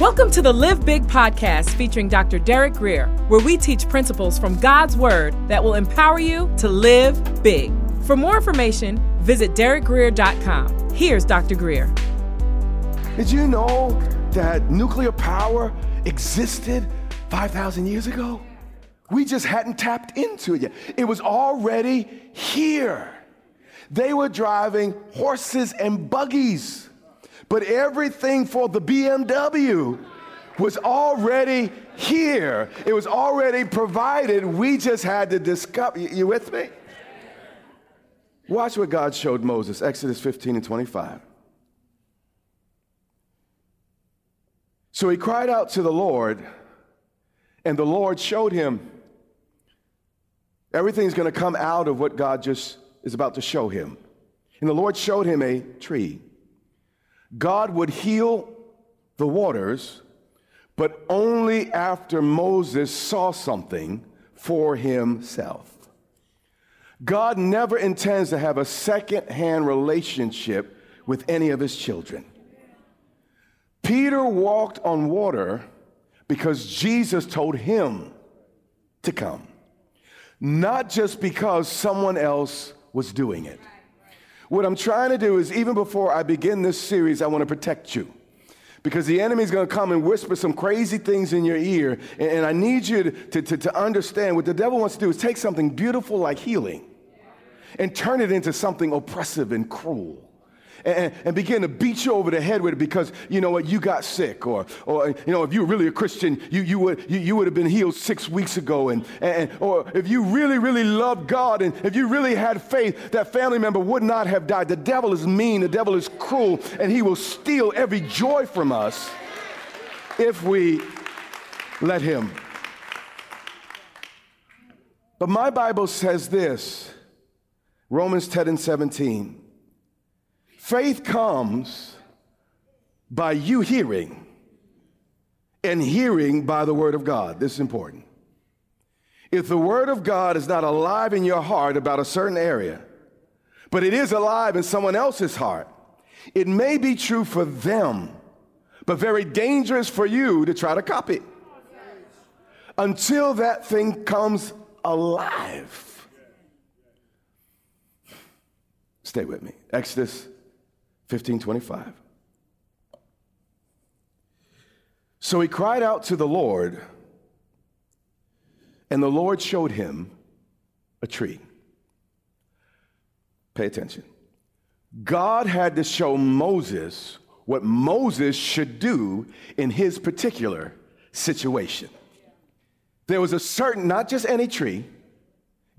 Welcome to the Live Big Podcast featuring Dr. Derek Greer, where we teach principles from God's Word that will empower you to live big. For more information, visit derekgreer.com. Here's Dr. Greer. Did you know that nuclear power existed 5,000 years ago? We just hadn't tapped into it yet. It was already here. They were driving horses and buggies, but everything for the BMW was already here. It was already provided. We just had to discover. You with me? Watch what God showed Moses, Exodus 15 and 25. So he cried out to the Lord, and the Lord showed him. Everything's going to come out of what God just is about to show him. And the Lord showed him a tree. God would heal the waters, but only after Moses saw something for himself. God never intends to have a second-hand relationship with any of his children. Peter walked on water because Jesus told him to come, not just because someone else was doing it. What I'm trying to do is, even before I begin this series, I want to protect you, because the enemy's going to come and whisper some crazy things in your ear, and I need you to understand what the devil wants to do is take something beautiful like healing and turn it into something oppressive and cruel. And begin to beat you over the head with it because, you know what, you got sick. Or you know, if you were really a Christian, you would have been healed 6 weeks ago. Or if you really, really loved God, and if you really had faith, that family member would not have died. The devil is mean. The devil is cruel. And he will steal every joy from us if we let him. But my Bible says this, Romans 10 and 17. Faith comes by you hearing, and hearing by the word of God. This is important. If the word of God is not alive in your heart about a certain area, but it is alive in someone else's heart, it may be true for them, but very dangerous for you to try to copy until that thing comes alive. Stay with me. Exodus 15:25. So he cried out to the Lord, and the Lord showed him a tree. Pay attention. God had to show Moses what Moses should do in his particular situation. There was a certain, not just any tree,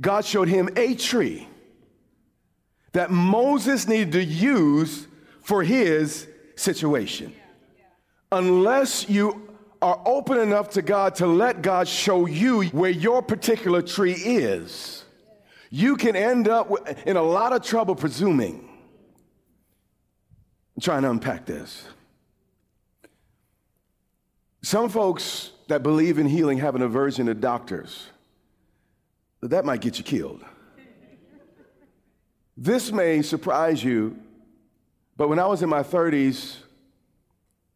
God showed him a tree that Moses needed to use for his situation. Unless you are open enough to God to let God show you where your particular tree is, you can end up in a lot of trouble presuming. I'm trying to unpack this. Some folks that believe in healing have an aversion to doctors. That might get you killed. This may surprise you, but when I was in my 30s,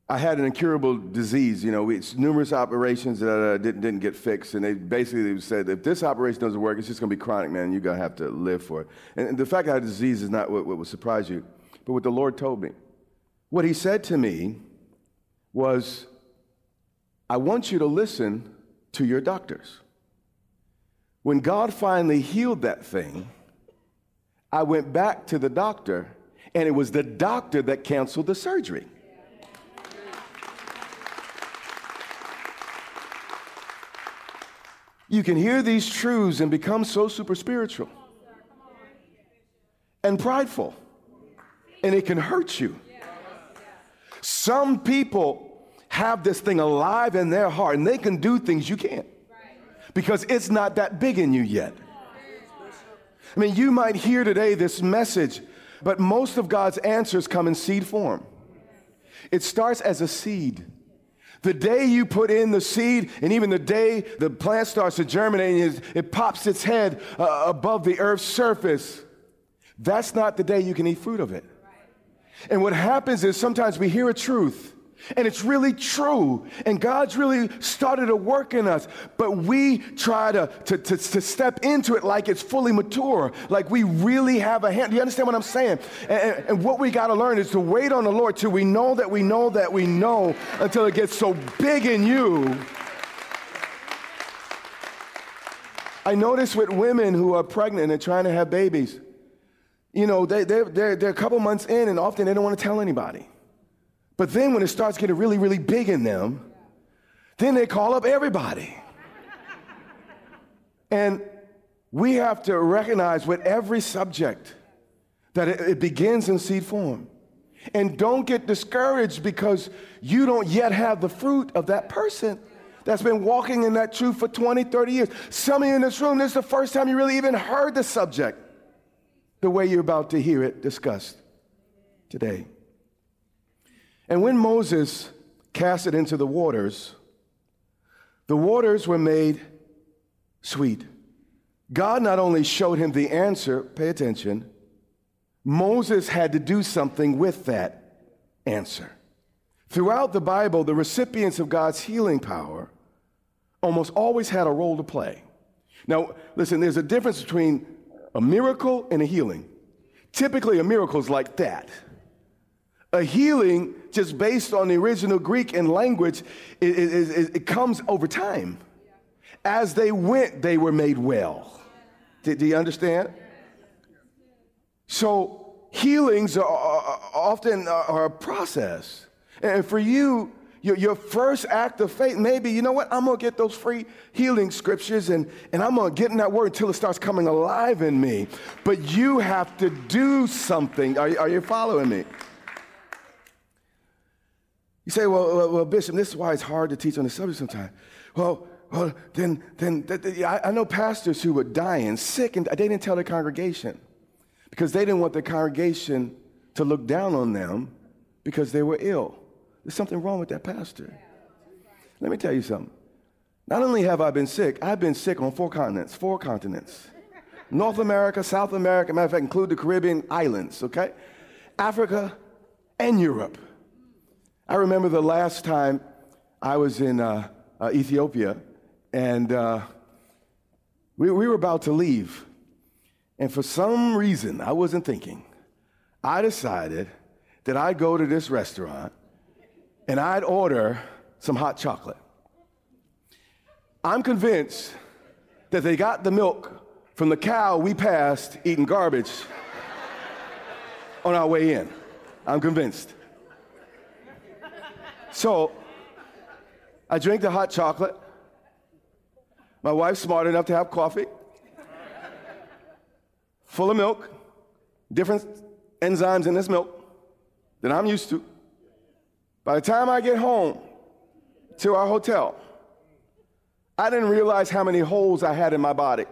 I had an incurable disease. You know, it's numerous operations that didn't get fixed, and they basically said, if this operation doesn't work, it's just going to be chronic, man. You're going to have to live for it. And the fact that I had a disease is not what would surprise you, but what the Lord told me. What he said to me was, I want you to listen to your doctors. When God finally healed that thing, I went back to the doctor, and it was the doctor that canceled the surgery. You can hear these truths and become so super spiritual and prideful, and it can hurt you. Some people have this thing alive in their heart, and they can do things you can't because it's not that big in you yet. I mean, you might hear today this message, but most of God's answers come in seed form. It starts as a seed. The day you put in the seed, and even the day the plant starts to germinate, it pops its head above the earth's surface, that's not the day you can eat fruit of it. And what happens is sometimes we hear a truth, And it's really true. And God's really started to work in us. But we try to step into it like it's fully mature, like we really have a hand. Do you understand what I'm saying? And what we got to learn is to wait on the Lord till we know that we know that we know until it gets so big in you. I notice with women who are pregnant and trying to have babies, you know, they're a couple months in, and often they don't want to tell anybody. But then when it starts getting really, really big in them, then they call up everybody. And we have to recognize with every subject that it begins in seed form. And don't get discouraged because you don't yet have the fruit of that person that's been walking in that truth for 20, 30 years. Some of you in this room, this is the first time you really even heard the subject the way you're about to hear it discussed today. And when Moses cast it into the waters were made sweet. God not only showed him the answer, pay attention, Moses had to do something with that answer. Throughout the Bible, the recipients of God's healing power almost always had a role to play. Now, listen, there's a difference between a miracle and a healing. Typically, a miracle is like that. A healing, just based on the original Greek and language, it comes over time. As they went, they were made well. Do you understand? So healings are often a process. And for you, your first act of faith, maybe, you know what, I'm going to get those free healing scriptures and I'm going to get in that word until it starts coming alive in me. But you have to do something. Are you following me? You say, well, Bishop, this is why it's hard to teach on the subject sometimes. Well, I know pastors who were dying, sick, and they didn't tell their congregation because they didn't want the congregation to look down on them because they were ill. There's something wrong with that pastor. Let me tell you something. Not only have I been sick, I've been sick on four continents. North America, South America, matter of fact, include the Caribbean islands, okay? Africa and Europe. I remember the last time I was in Ethiopia, and we were about to leave. And for some reason, I wasn't thinking, I decided that I'd go to this restaurant, and I'd order some hot chocolate. I'm convinced that they got the milk from the cow we passed eating garbage on our way in. I'm convinced. So I drink the hot chocolate. My wife's smart enough to have coffee, full of milk, different enzymes in this milk that I'm used to. By the time I get home to our hotel, I didn't realize how many holes I had in my body.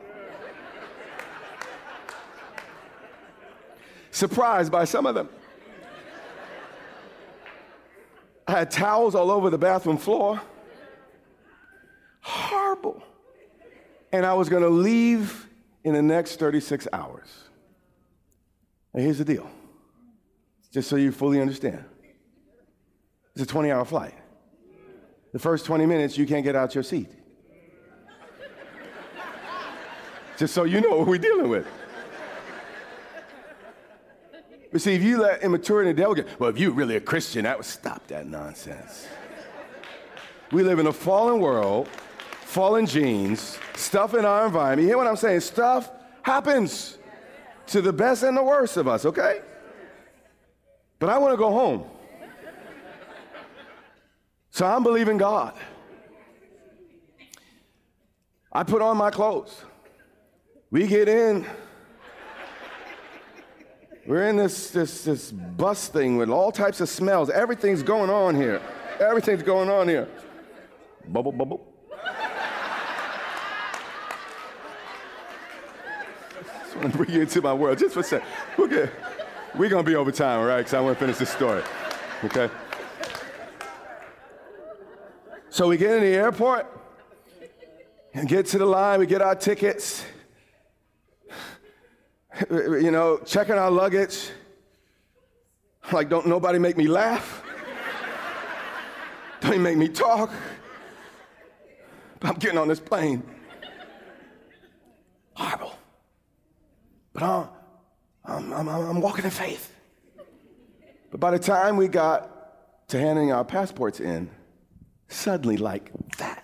Surprised by some of them. I had towels all over the bathroom floor. Horrible. And I was going to leave in the next 36 hours. And here's the deal, just so you fully understand. It's a 20-hour flight. The first 20 minutes, you can't get out your seat. Just so you know what we're dealing with. But see, if you let immaturity delegate, well, if you're really a Christian, that would stop that nonsense. We live in a fallen world, fallen genes, stuff in our environment. You hear what I'm saying? Stuff happens to the best and the worst of us, okay? But I want to go home. So I'm believing God. I put on my clothes. We get in. We're in this bus thing with all types of smells. Everything's going on here. Bubble, bubble. Just want to bring you into my world just for a second. Okay. We're going to be over time, all right, because I want to finish this story, okay? So we get in the airport and get to the line. We get our tickets. You know, checking our luggage. Like, don't nobody make me laugh. Don't even make me talk. But I'm getting on this plane. Horrible. But I'm walking in faith. But by the time we got to handing our passports in, suddenly like that,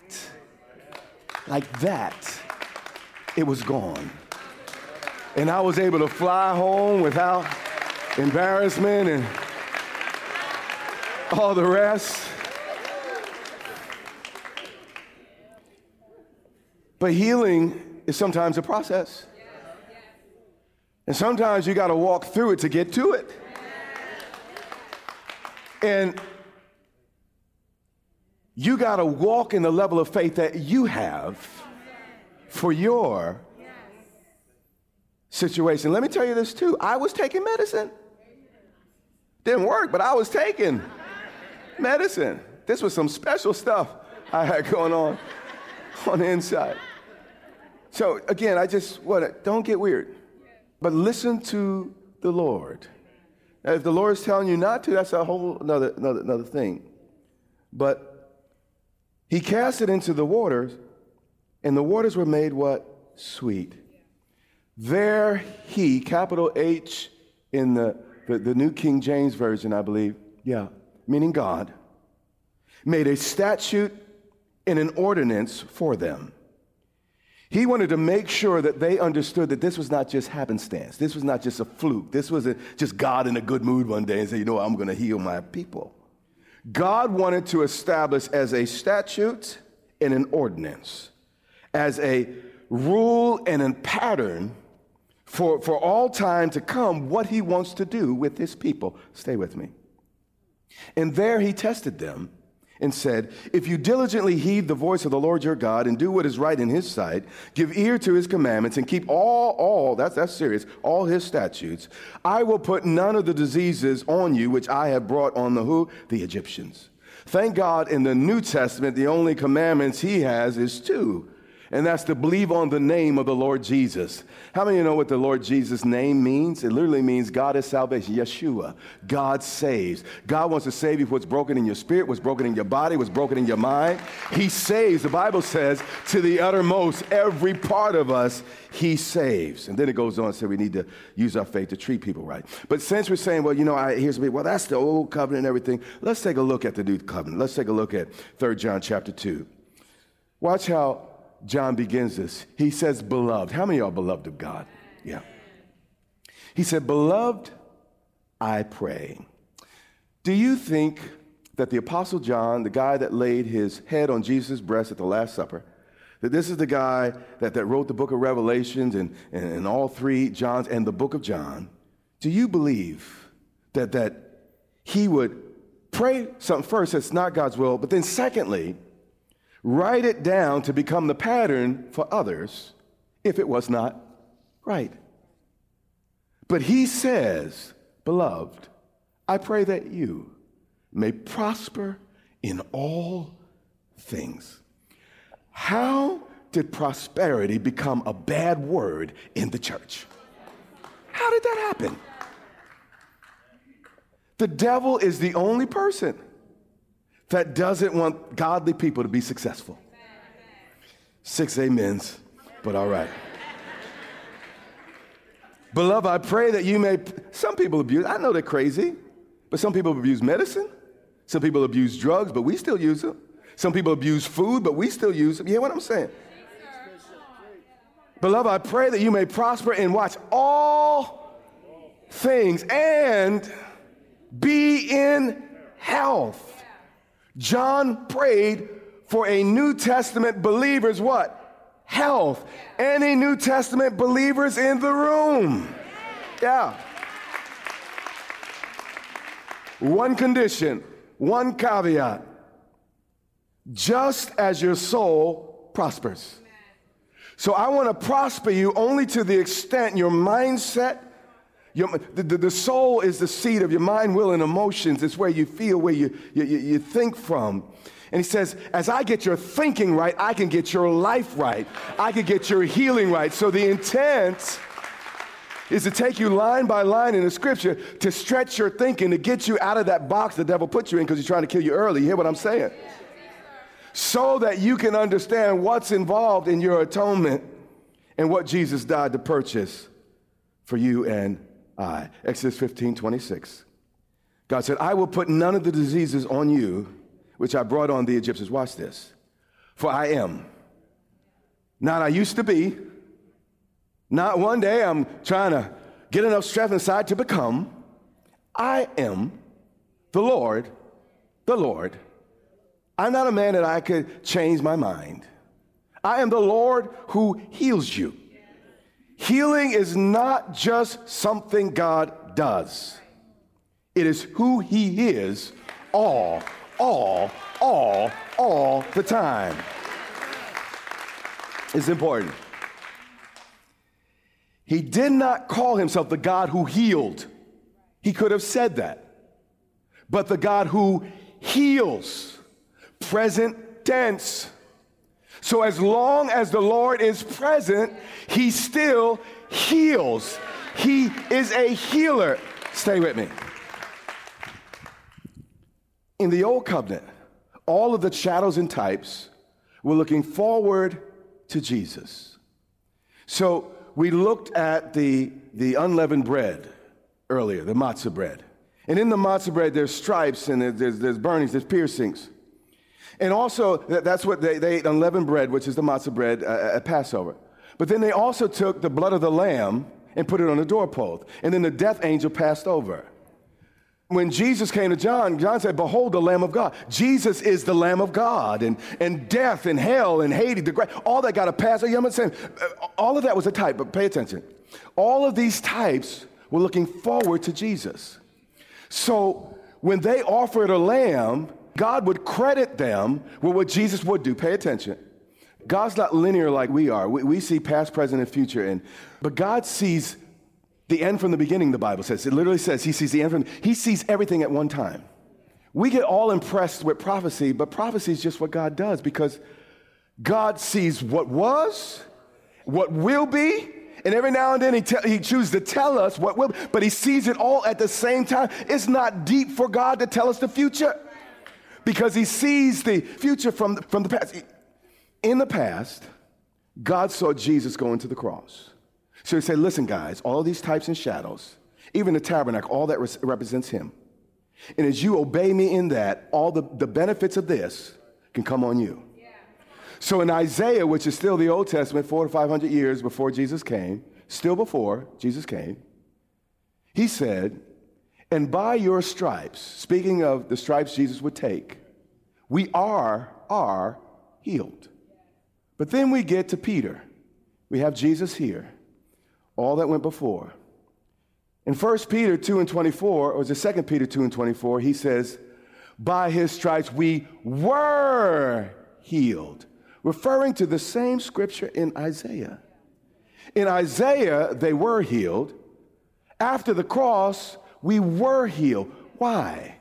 it was gone. And I was able to fly home without embarrassment and all the rest. But healing is sometimes a process. And sometimes you got to walk through it to get to it. And you got to walk in the level of faith that you have for your situation. Let me tell you this too. I was taking medicine. Didn't work, but I was taking medicine. This was some special stuff I had going on the inside. So again, don't get weird, but listen to the Lord. Now, if the Lord is telling you not to, that's a whole another thing. But he cast it into the waters, and the waters were made what? Sweet. There he, capital H in the New King James Version, I believe, meaning God, made a statute and an ordinance for them. He wanted to make sure that they understood that this was not just happenstance. This was not just a fluke. This wasn't just God in a good mood one day and say, you know what, I'm going to heal my people. God wanted to establish as a statute and an ordinance, as a rule and a pattern for all time to come, what he wants to do with his people. Stay with me. And there he tested them and said, if you diligently heed the voice of the Lord your God and do what is right in his sight, give ear to his commandments and keep that's serious, all his statutes, I will put none of the diseases on you which I have brought on the Egyptians. Thank God in the New Testament, the only commandments he has is two, and that's to believe on the name of the Lord Jesus. How many of you know what the Lord Jesus' name means? It literally means God is salvation, Yeshua. God saves. God wants to save you for what's broken in your spirit, what's broken in your body, what's broken in your mind. He saves, the Bible says, to the uttermost, every part of us, he saves. And then it goes on to say we need to use our faith to treat people right. But since we're saying, that's the old covenant and everything, let's take a look at the new covenant. Let's take a look at 3 John chapter 2. Watch how John begins this. He says, beloved. How many of y'all beloved of God? Yeah. He said, beloved, I pray. Do you think that the Apostle John, the guy that laid his head on Jesus' breast at the Last Supper, that this is the guy that wrote the book of Revelations and all 3 Johns and the book of John, do you believe that he would pray something first that's not God's will, but then secondly, write it down to become the pattern for others if it was not right? But he says, beloved, I pray that you may prosper in all things. How did prosperity become a bad word in the church? How did that happen? The devil is the only person that doesn't want godly people to be successful. 6 amens, but all right. Beloved, I pray that you may, some people abuse, I know they're crazy, but some people abuse medicine. Some people abuse drugs, but we still use them. Some people abuse food, but we still use them. You hear what I'm saying? Beloved, I pray that you may prosper and watch all things and be in health. John prayed for a New Testament believer's what? Health. Any New Testament believers in the room? Yeah. One condition, one caveat. Just as your soul prospers. So I want to prosper you only to the extent your mindset, the soul is the seat of your mind, will, and emotions. It's where you feel, where you think from. And he says, as I get your thinking right, I can get your life right. I can get your healing right. So the intent is to take you line by line in the scripture to stretch your thinking, to get you out of that box the devil put you in because he's trying to kill you early. You hear what I'm saying? So that you can understand what's involved in your atonement and what Jesus died to purchase for you and I. Exodus 15:26. God said, I will put none of the diseases on you which I brought on the Egyptians. Watch this. For I am. Not I used to be. Not one day I'm trying to get enough strength inside to become. I am the Lord, the Lord. I'm not a man that I could change my mind. I am the Lord who heals you. Healing is not just something God does. It is who he is all the time. It's important. He did not call himself the God who healed. He could have said that. But the God who heals, present tense. So as long as the Lord is present, he still heals. He is a healer. Stay with me. In the old covenant, all of the shadows and types were looking forward to Jesus. So we looked at the unleavened bread earlier, the matzah bread. And in the matzah bread, there's stripes and there's burnings, there's piercings. And also, that's what they ate unleavened bread, which is the matzah bread at Passover. But then they also took the blood of the lamb and put it on the doorpost. And then the death angel passed over. When Jesus came to John, John said, behold the Lamb of God. Jesus is the Lamb of God. And death and hell and Hades, the great, all that got to pass. You know what I'm saying? All of that was a type, but pay attention. All of these types were looking forward to Jesus. So when they offered a lamb, God would credit them with what Jesus would do. Pay attention. God's not linear like we are. We see past, present, and future. But God sees the end from the beginning, the Bible says. It literally says he sees the end from the beginning. He sees everything at one time. We get all impressed with prophecy, but prophecy is just what God does because God sees what was, what will be, and every now and then he chooses to tell us what will be, but he sees it all at the same time. It's not deep for God to tell us the future because he sees the future from the past. In the past, God saw Jesus going to the cross. So he said, listen, guys, all these types and shadows, even the tabernacle, all that represents him. And as you obey me in that, all the benefits of this can come on you. Yeah. So in Isaiah, which is still the Old Testament, 400 to 500 years before Jesus came, still before Jesus came, he said, and by your stripes, speaking of the stripes Jesus would take, we are healed. But then we get to Peter. We have Jesus here. All that went before. In 1 Peter 2:24, or is it 2 Peter 2:24, he says, by his stripes we were healed, referring to the same scripture in Isaiah. In Isaiah, they were healed. After the cross, we were healed. Why?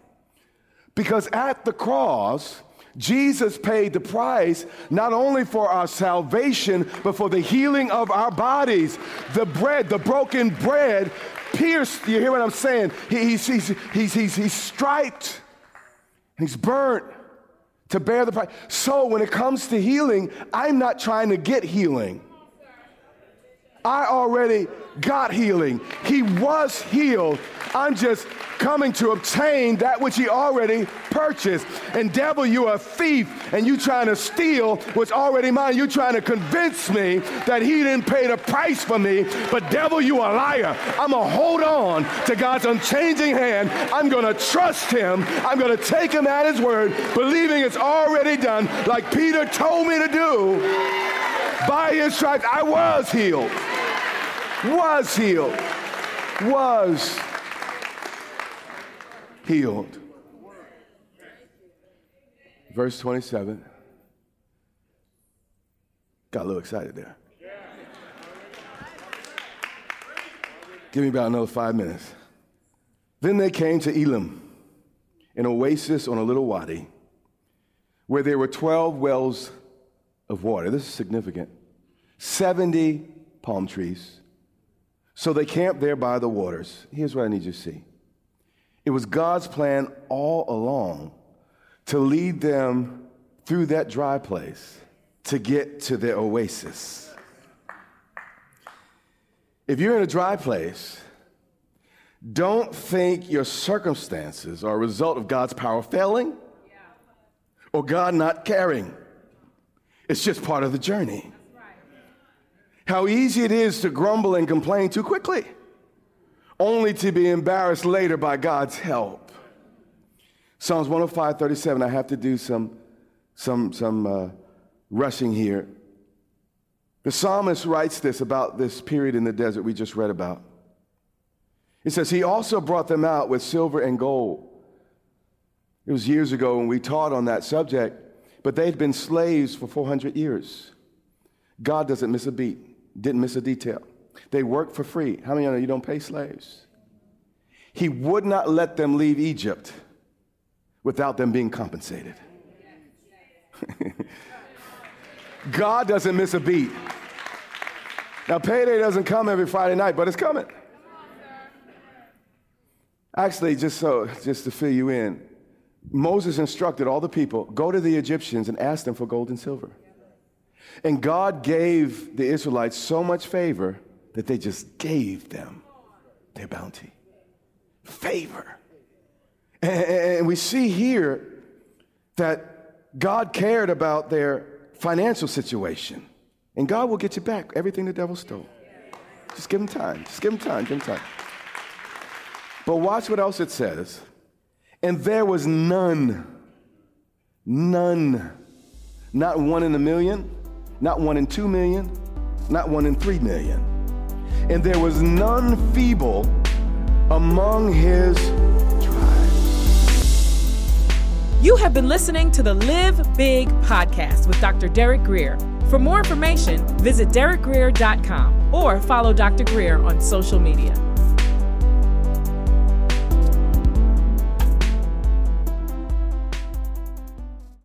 Because at the cross, Jesus paid the price not only for our salvation, but for the healing of our bodies. The bread, the broken bread, pierced. You hear what I'm saying? He's striped. He's burnt to bear the price. So when it comes to healing, I'm not trying to get healing. I already got healing. He was healed. I'm just coming to obtain that which he already purchased. And devil, you're a thief, and you trying to steal what's already mine. You trying to convince me that he didn't pay the price for me. But devil, you a liar. I'm going to hold on to God's unchanging hand. I'm going to trust him. I'm going to take him at his word, believing it's already done, like Peter told me to do. By his stripes, I was healed. Was healed. Verse 27. Got a little excited there. Give me about another 5 minutes. Then they came to Elim, an oasis on a little wadi, where there were 12 wells of water. This is significant. 70 palm trees. So they camped there by the waters. Here's what I need you to see. It was God's plan all along to lead them through that dry place to get to their oasis. If you're in a dry place, don't think your circumstances are a result of God's power failing or God not caring. It's just part of the journey. How easy it is to grumble and complain too quickly, only to be embarrassed later by God's help. Psalms 105:37. I have to do some rushing here. The psalmist writes this about this period in the desert we just read about. It says, he also brought them out with silver and gold. It was years ago when we taught on that subject, but they'd been slaves for 400 years. God doesn't miss a beat, didn't miss a detail. They worked for free. How many of you know you don't pay slaves? He would not let them leave Egypt without them being compensated. God doesn't miss a beat. Now, payday doesn't come every Friday night, but it's coming. Actually, just to fill you in, Moses instructed all the people, go to the Egyptians and ask them for gold and silver. And God gave the Israelites so much favor that they just gave them their bounty. Favor. And we see here that God cared about their financial situation. And God will get you back everything the devil stole. Just give him time. Just give him time. Give him time. But watch what else it says. And there was none, not one in a million, not one in 2 million, not one in 3 million. And there was none feeble among his tribe. You have been listening to the Live Big Podcast with Dr. Derek Greer. For more information, visit derekgreer.com or follow Dr. Greer on social media.